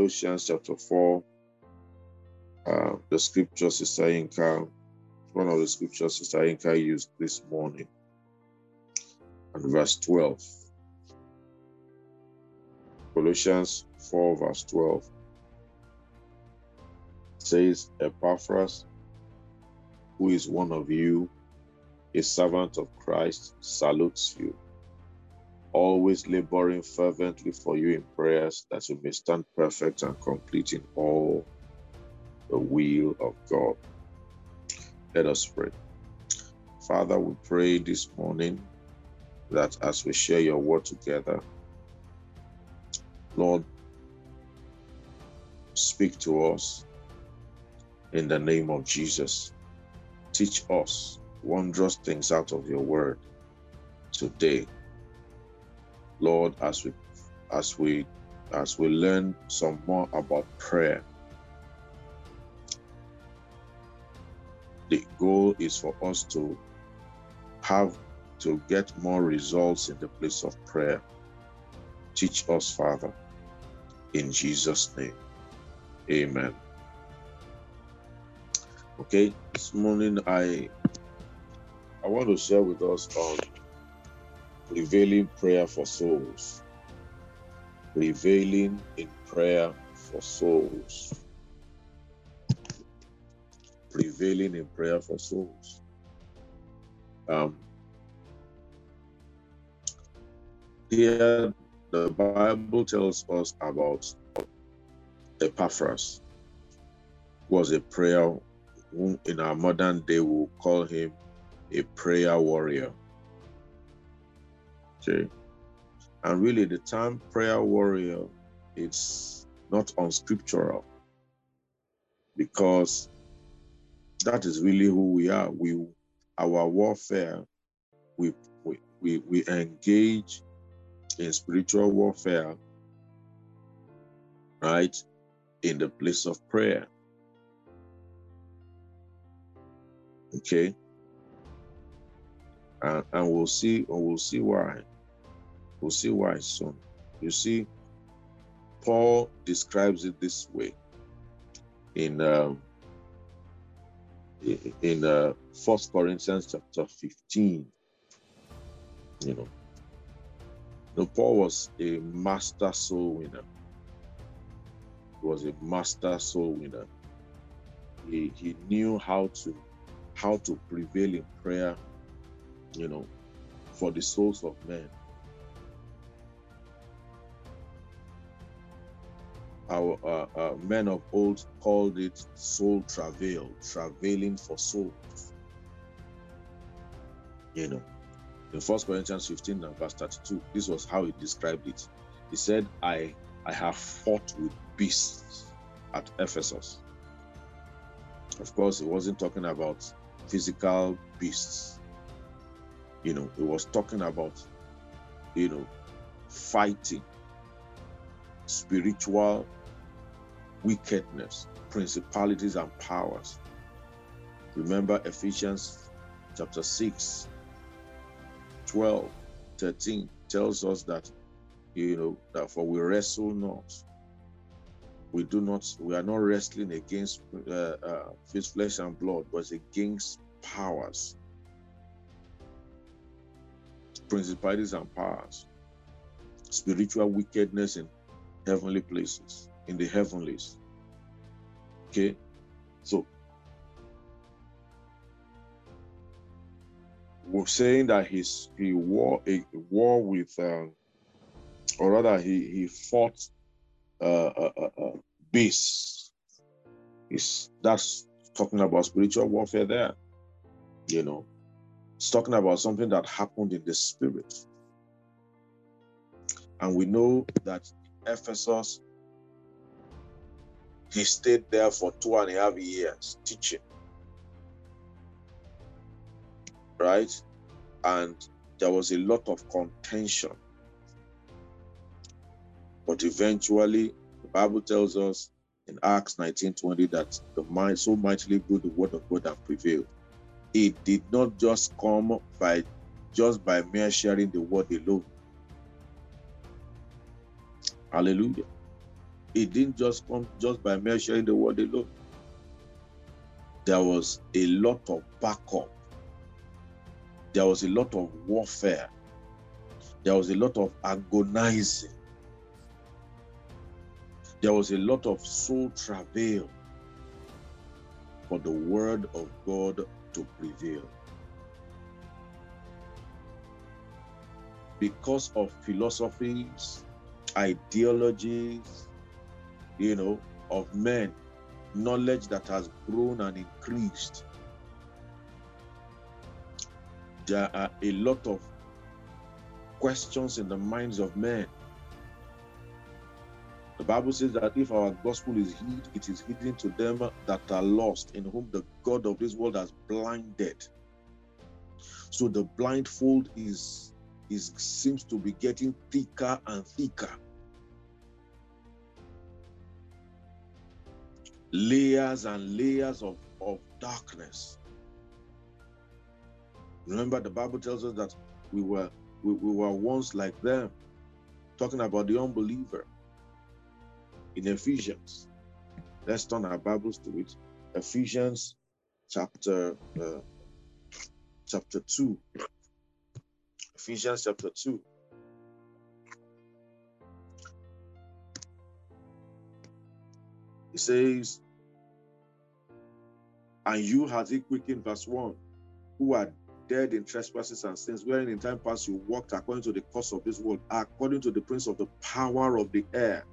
Colossians chapter 4, the scripture Sister Inca, one of the scriptures Sister Inca used this morning, and verse 12. Colossians 4, verse 12 says, Epaphras, who is one of you, a servant of Christ, salutes you, always laboring fervently for you in prayers, that you may stand perfect and complete in all the will of God. Let us pray. Father, we pray this morning that as we share your word together, Lord, speak to us in the name of Jesus. Teach us wondrous things out of your word today. Lord, as we learn some more about prayer, the goal is for us to get more results in the place of prayer. Teach us, Father, in Jesus' name. Amen. Okay, this morning I want to share with us on prevailing prayer for souls. Prevailing in prayer for souls. Prevailing in prayer for souls. Here, the Bible tells us about Epaphras, who was a prayer, whom in our modern day we'll call him a prayer warrior. Okay. And really, the term prayer warrior, it's not unscriptural, because that is really who we are. Our warfare, we engage in spiritual warfare, right, in the place of prayer. Okay. And we'll see why soon. You see, Paul describes it this way in First Corinthians chapter 15. Paul was a master soul winner. He was a master soul winner. He knew how to prevail in prayer, for the souls of men. Our men of old called it soul travail, travailing for souls. In 1 Corinthians 15 and verse 32, this was how he described it. He said, I have fought with beasts at Ephesus. Of course, he wasn't talking about physical beasts. He was talking about, fighting spiritual wickedness, principalities and powers. Remember Ephesians chapter 6, 12, 13 tells us that, that for we wrestle not. We are not wrestling against flesh and blood, but against powers, principalities and powers, spiritual wickedness in heavenly places, in the heavenlies. Okay, so we're saying that he war a war with, or rather he fought beasts. That's talking about spiritual warfare there. It's talking about something that happened in the spirit. And we know that Ephesus, he stayed there for 2.5 years teaching. Right? And there was a lot of contention. But eventually, the Bible tells us in Acts 19:20 that the mind so mightily grew the word of God that prevailed. It did not just come by mere sharing the word alone. Hallelujah. It didn't just come just by measuring the word alone. There was a lot of backup. There was a lot of warfare. There was a lot of agonizing. There was a lot of soul travail for the word of God to prevail. Because of philosophies, ideologies, of men, knowledge that has grown and increased, there are a lot of questions in the minds of men. The Bible says that if our gospel is hid, it is hidden to them that are lost, in whom the God of this world has blinded. So the blindfold seems to be getting thicker and thicker. Layers and layers of darkness. Remember, the Bible tells us that we were once like them, talking about the unbeliever in Ephesians. Let's turn our Bibles to it. Ephesians chapter 2. Ephesians chapter 2. It says, and you has he quickened, verse 1, who are dead in trespasses and sins, wherein in time past you walked according to the course of this world, according to the prince of the power of the air,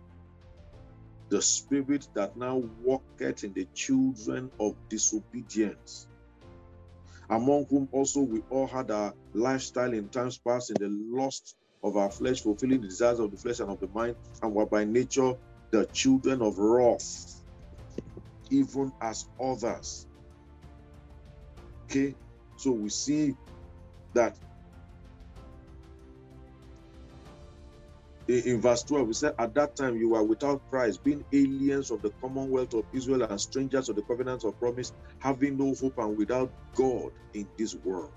the spirit that now walketh in the children of disobedience, among whom also we all had our lifestyle in times past in the lust of our flesh, fulfilling the desires of the flesh and of the mind, and were by nature the children of wrath, even as others. Okay, so we see that in verse 12, we said, at that time you were without Christ, being aliens of the commonwealth of Israel and strangers of the covenants of promise, having no hope and without God in this world.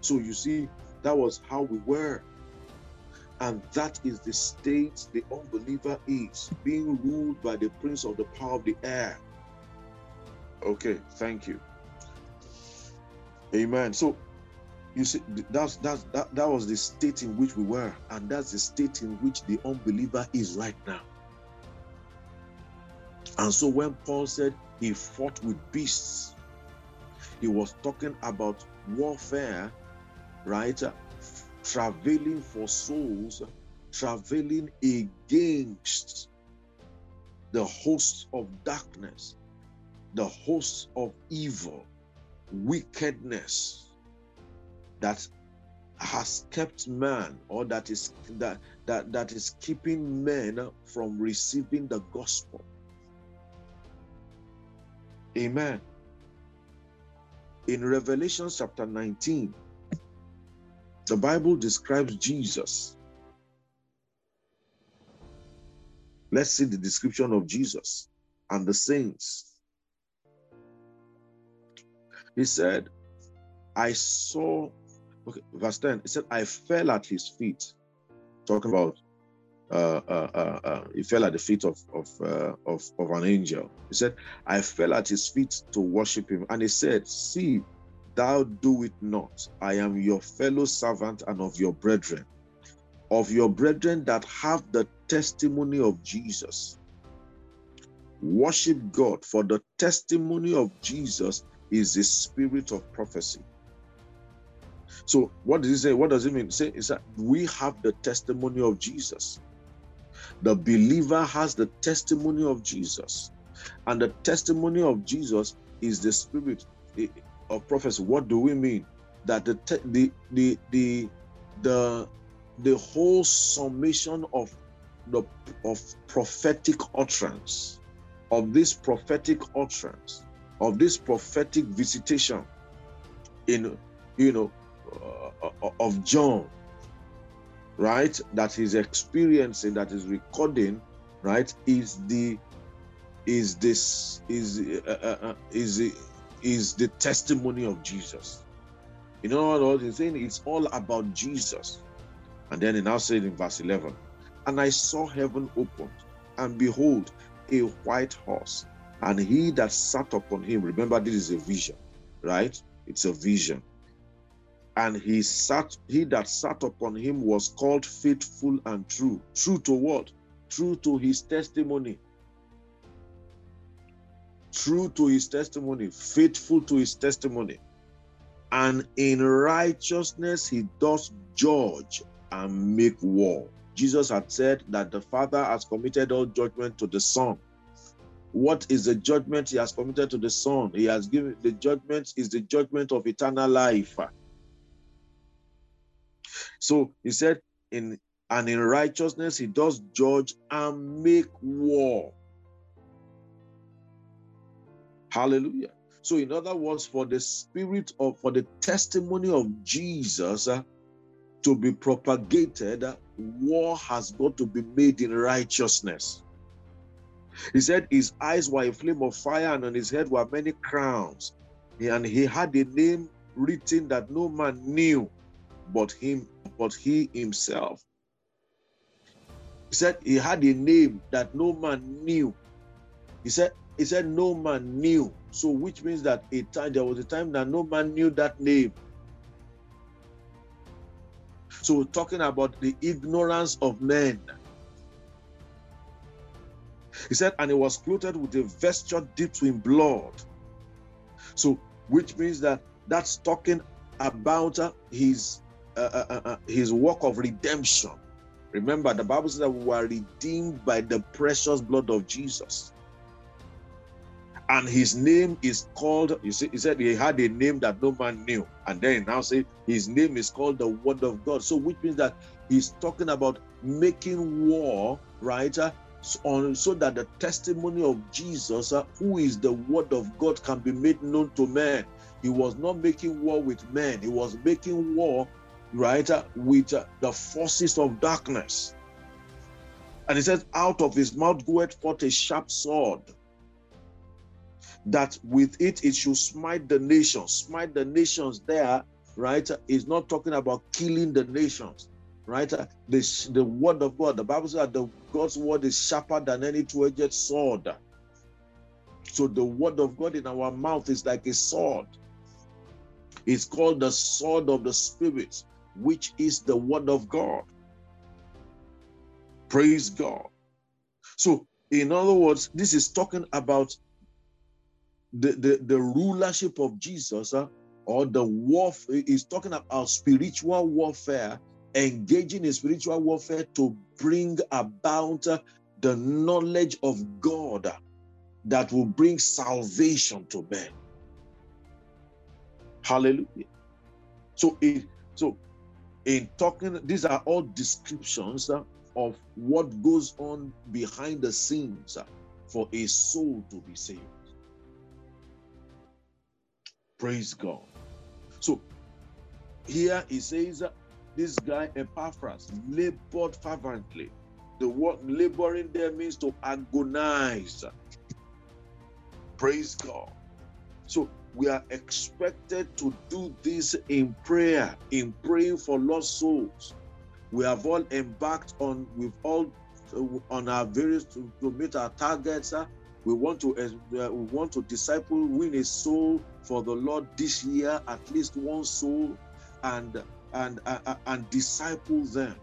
So you see, that was how we were. And that is the state the unbeliever is, being ruled by the prince of the power of the air. Okay, thank you. Amen. So you see, that was the state in which we were, and that's the state in which the unbeliever is right now. And so when Paul said he fought with beasts, he was talking about warfare, right? Traveling for souls, traveling against the hosts of darkness, the hosts of evil, wickedness that has kept man, or that is keeping men from receiving the gospel. Amen. In Revelation chapter 19, the Bible describes Jesus. Let's see the description of Jesus and the saints. He said, verse 10, he said, I fell at his feet. Talking about, he fell at the feet of an angel. He said, I fell at his feet to worship him. And he said, see, thou do it not. I am your fellow servant and of your brethren that have the testimony of Jesus. Worship God, for the testimony of Jesus is the spirit of prophecy. So what does he say? What does it mean? He says that we have the testimony of Jesus. The believer has the testimony of Jesus. And the testimony of Jesus is the spirit of prophecy. What do we mean? That the whole summation of prophetic utterance, of this prophetic visitation, of John, right? That he's experiencing, that is recording, right? Is the testimony of Jesus. In other words, he's saying it's all about Jesus. And then he now said in verse 11, and I saw heaven opened, And behold, a white horse, and he that sat upon him, remember this is a vision, right? It's a vision. And he that sat upon him was called faithful and true. True to what? True to his testimony. True to his testimony, faithful to his testimony. And in righteousness he doth judge and make war. Jesus had said that the Father has committed all judgment to the Son. What is the judgment he has committed to the Son? He has given the judgment is the judgment of eternal life. So he said, in righteousness he does judge and make war. Hallelujah. So in other words, for the testimony of Jesus to be propagated, war has got to be made in righteousness. He said his eyes were a flame of fire, and on his head were many crowns. And he had a name written that no man knew but he himself. He said he had a name that no man knew. He said no man knew. So which means that there was a time that no man knew that name. So talking about the ignorance of men. He said, and he was clothed with a vesture dipped in blood. So which means that that's talking about his work of redemption. Remember, the Bible says that we were redeemed by the precious blood of Jesus. And his name is called, you see, he said he had a name that no man knew. And then now say his name is called the Word of God. So which means that he's talking about making war, right? So that the testimony of Jesus, who is the Word of God, can be made known to men. He was not making war with men. He was making war, right, with the forces of darkness. And he says, out of his mouth goeth forth a sharp sword, that with it should smite the nations. Smite the nations there, right? It's not talking about killing the nations, right? The Word of God, the Bible says that God's word is sharper than any two-edged sword. So the Word of God in our mouth is like a sword. It's called the sword of the Spirit, which is the Word of God. Praise God. So in other words, this is talking about the rulership of Jesus, or the warfare. Is talking about spiritual warfare, engaging in spiritual warfare to bring about the knowledge of God that will bring salvation to men. Hallelujah. These are all descriptions of what goes on behind the scenes for a soul to be saved. Praise God. So here he says, this guy Epaphras labored fervently. The word laboring there means to agonize. Praise God. So we are expected to do this in prayer, in praying for lost souls. We have all embarked on, on our various to meet our targets. We want to disciple, win a soul for the Lord this year, at least one soul, and disciple them.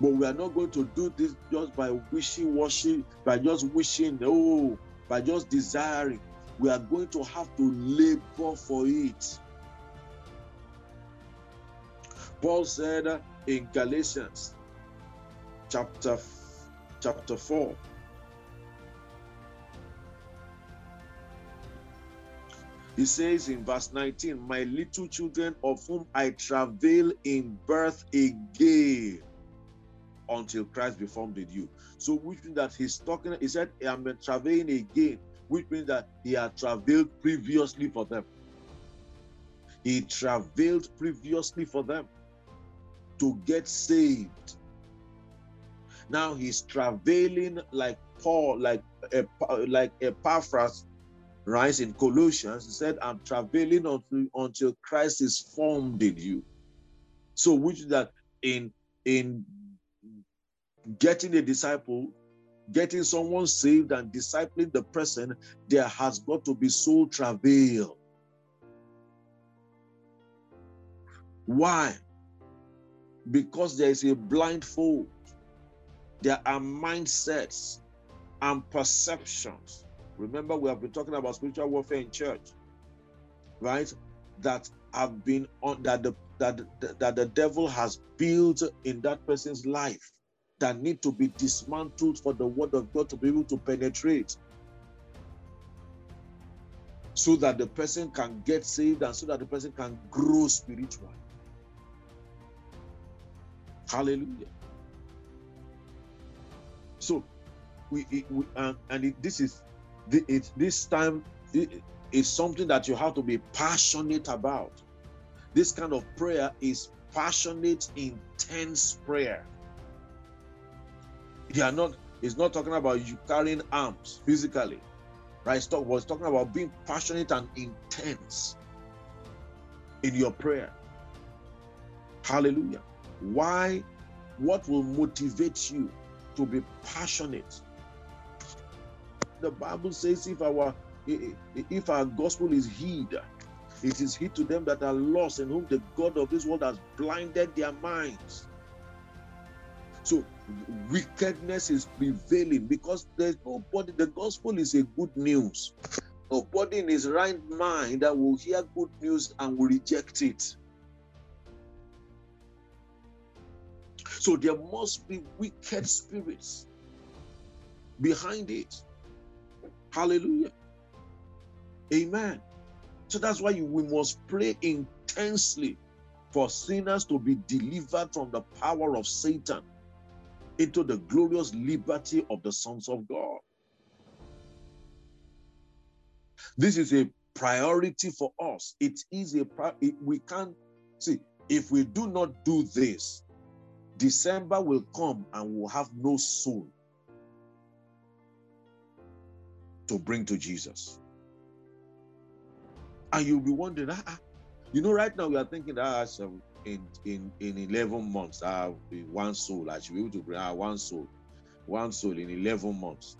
But we are not going to do this just by wishy-washy, by just wishing, by just desiring. We are going to have to labor for it. Paul said in Galatians chapter 4, he says in verse 19, my little children, of whom I travail in birth again until Christ be formed in you. So which means that he's talking, he said, I'm travailing again, which means that he had travailed previously for them. He travailed previously for them to get saved. Now he's travailing like Paul, like Epaphras, right, in Colossians. He said, I'm travailing until Christ is formed in you. So which is that in getting a disciple, getting someone saved and discipling the person, there has got to be soul travail. Why? Because there is a blindfold. There are mindsets and perceptions. Remember, we have been talking about spiritual warfare in church, right? That have been on that the devil has built in that person's life that need to be dismantled for the word of God to be able to penetrate, so that the person can get saved and so that the person can grow spiritually. Hallelujah. So this time is something that you have to be passionate about. This kind of prayer is passionate, intense prayer. It's not talking about you carrying arms physically, right? It's talking about being passionate and intense in your prayer. Hallelujah. Why? What will motivate you to be passionate? The Bible says, if our gospel is hid, it is hid to them that are lost, in whom the God of this world has blinded their minds. So wickedness is prevailing because there's nobody. The gospel is a good news. Nobody in his right mind that will hear good news and will reject it. So there must be wicked spirits behind it. Hallelujah. Amen. So that's why we must pray intensely for sinners to be delivered from the power of Satan into the glorious liberty of the sons of God. This is a priority for us. It is a priority. We can't see, if we do not do this, December will come and we'll have no soul to bring to Jesus. And you'll be wondering, you know, right now we are thinking, in 11 months, one soul, I should be able to bring one soul in 11 months.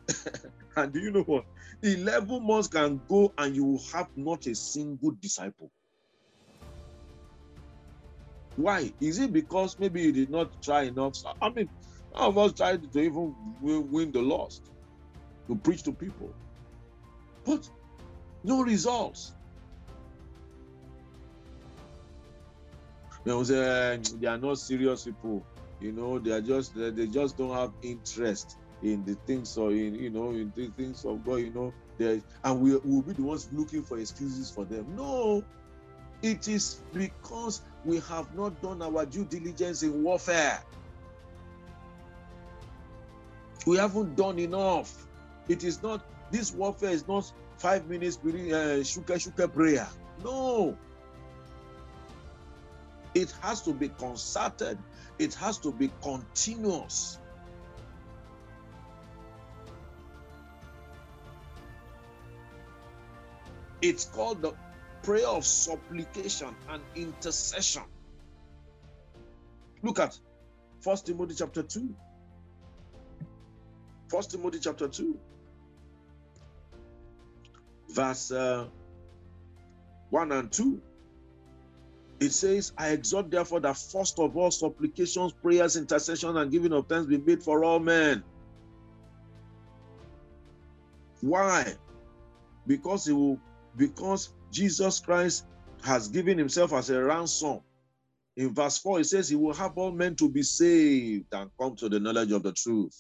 And do you know what? 11 months can go and you will have not a single disciple. Why? Is it because maybe you did not try enough? I mean, some of us tried to even win the lost, to preach to people, but no results. They will say, they are not serious people, you know, they just don't have interest in the things or in, you know, in the things of God, you know, and we will be the ones looking for excuses for them. No. It is because we have not done our due diligence in warfare. We haven't done enough. It is not, this warfare is not 5 minutes shuka prayer. No. It has to be concerted. It has to be continuous. It's called the prayer of supplication and intercession. Look at First Timothy chapter 2. First Timothy chapter 2, verse 1 and 2. It says, I exhort therefore that first of all supplications, prayers, intercessions, and giving of thanks be made for all men. Why? Because Jesus Christ has given himself as a ransom. In verse 4, it says he will help all men to be saved and come to the knowledge of the truth.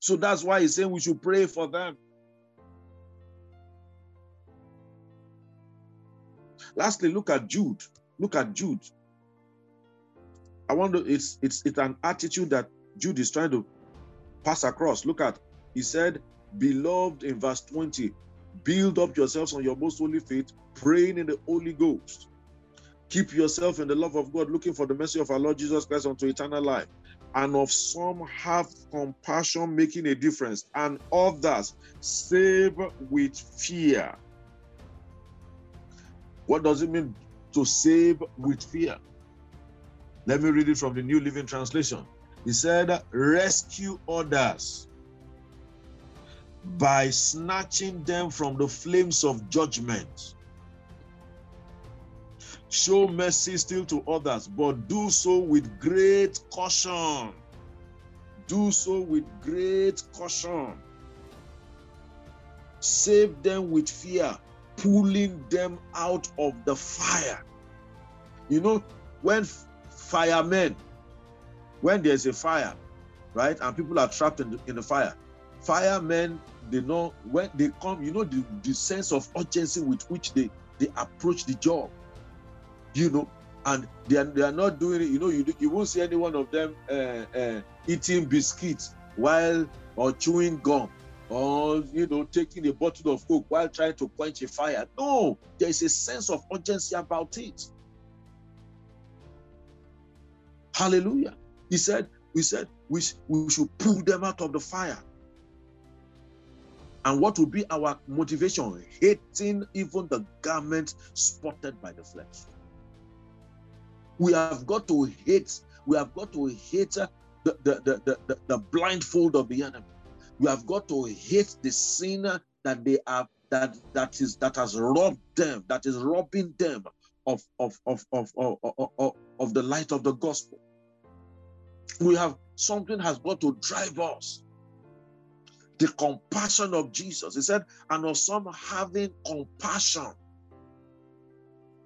So that's why he's saying we should pray for them. Lastly, look at Jude. Look at Jude. I wonder, it's an attitude that Jude is trying to pass across. Look at, he said, beloved, in verse 20, build up yourselves on your most holy faith, praying in the Holy Ghost. Keep yourself in the love of God, looking for the mercy of our Lord Jesus Christ unto eternal life. And of some have compassion, making a difference, and others save with fear. What does it mean to save with fear? Let me read it from the New Living Translation. He said, rescue others by snatching them from the flames of judgment. Show mercy still to others, but do so with great caution. Do so with great caution. Save them with fear, pulling them out of the fire. You know, when firemen, when there's a fire, right, and people are trapped in the fire, firemen, they know when they come, you know, the sense of urgency with which they approach the job, you know, and they are not doing it, you know, you won't see any one of them eating biscuits while, or chewing gum, or, you know, taking a bottle of Coke while trying to quench a fire. No, there is a sense of urgency about it. Hallelujah. He said, we should pull them out of the fire. And what would be our motivation? Hating even the garment spotted by the flesh. We have got to hate. We have got to hate the blindfold of the enemy. We have got to hate the sin that they are that has robbed them, that is robbing them of the light of the gospel. We have something has got to drive us. The compassion of Jesus. He said, and of some having compassion.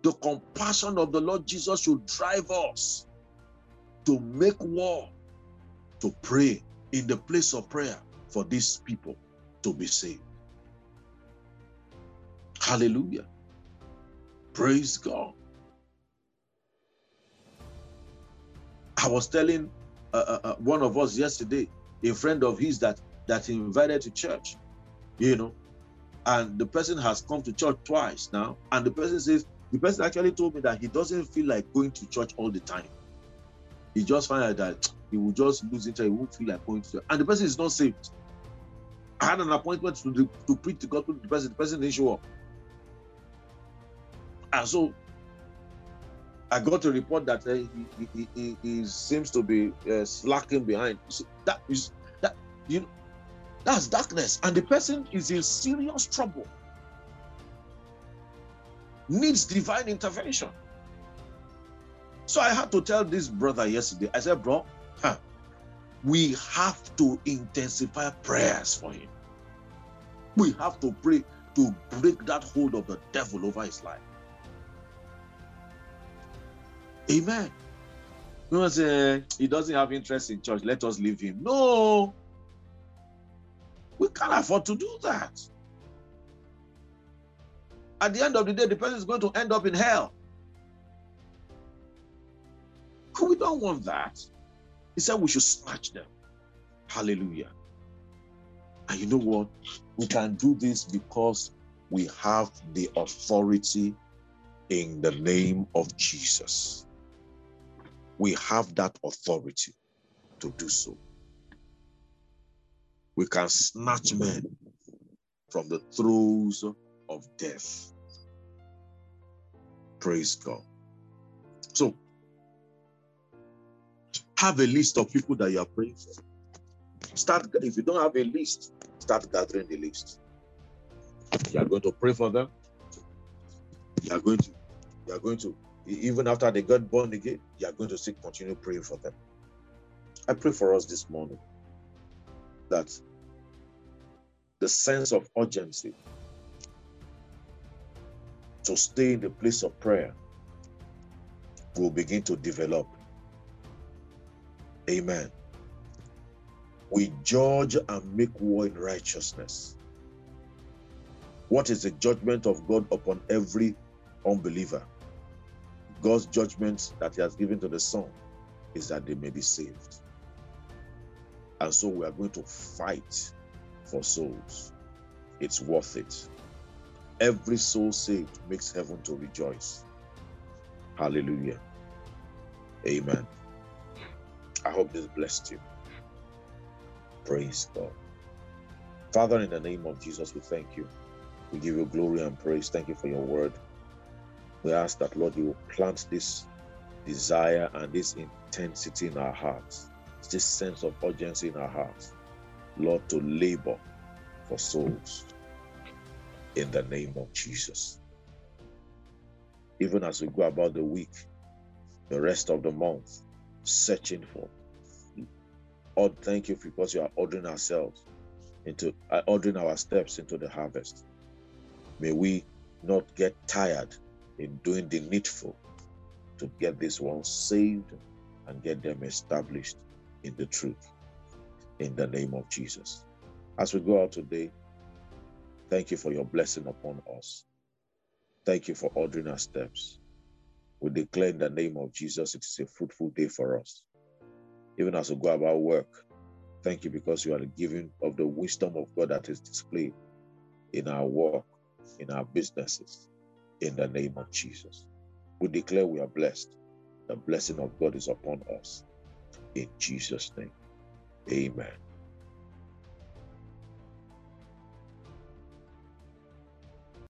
The compassion of the Lord Jesus should drive us to make war, to pray in the place of prayer for these people to be saved. Hallelujah. Praise God. I was telling one of us yesterday, a friend of his that he invited to church, you know, and the person has come to church twice now, and the person actually told me that he doesn't feel like going to church all the time. He just found out that he will just lose interest, he won't feel like going to church, and the person is not saved. I had an appointment to preach the gospel to the person didn't show up, and so I got a report that he seems to be slacking behind. So that is that, you know, that's darkness, and the person is in serious trouble, needs divine intervention. So I had to tell this brother yesterday, I said, bro, we have to intensify prayers for him. We have to pray to break that hold of the devil over his life. Amen. You know, say, he doesn't have interest in church, let us leave him. No. We can't afford to do that. At the end of the day, the person is going to end up in hell. We don't want that. He said we should snatch them. Hallelujah. And you know what? We can do this because we have the authority in the name of Jesus. We have that authority to do so. We can snatch men from the throes of death. Praise God. So, have a list of people that you are praying for. Start, if you don't have a list, start gathering the list. You are going to pray for them. You are going to, even after they got born again, you are going to still continue praying for them. I pray for us this morning that the sense of urgency to stay in the place of prayer will begin to develop. Amen. We judge and make war in righteousness. What is the judgment of God upon every unbeliever? God's judgment that he has given to the Son is that they may be saved. And so we are going to fight for souls. It's worth it. Every soul saved makes heaven to rejoice. Hallelujah. Amen. I hope this blessed you. Praise God. Father, in the name of Jesus, we thank you. We give you glory and praise. Thank you for your word. We ask that, Lord, you will plant this desire and this intensity in our hearts this sense of urgency in our hearts, Lord, to labor for souls in the name of Jesus. Even as we go about the week, the rest of the month, searching for, Lord, thank you because you are ordering our steps into the harvest. May we not get tired in doing the needful to get these ones saved and get them established in the truth, in the name of Jesus. As we go out today, thank you for your blessing upon us. Thank you for ordering our steps. We declare in the name of Jesus, it is a fruitful day for us. Even as we go about work, thank you because you are giving of the wisdom of God that is displayed in our work, in our businesses, in the name of Jesus. We declare we are blessed. The blessing of God is upon us. In Jesus' name, amen.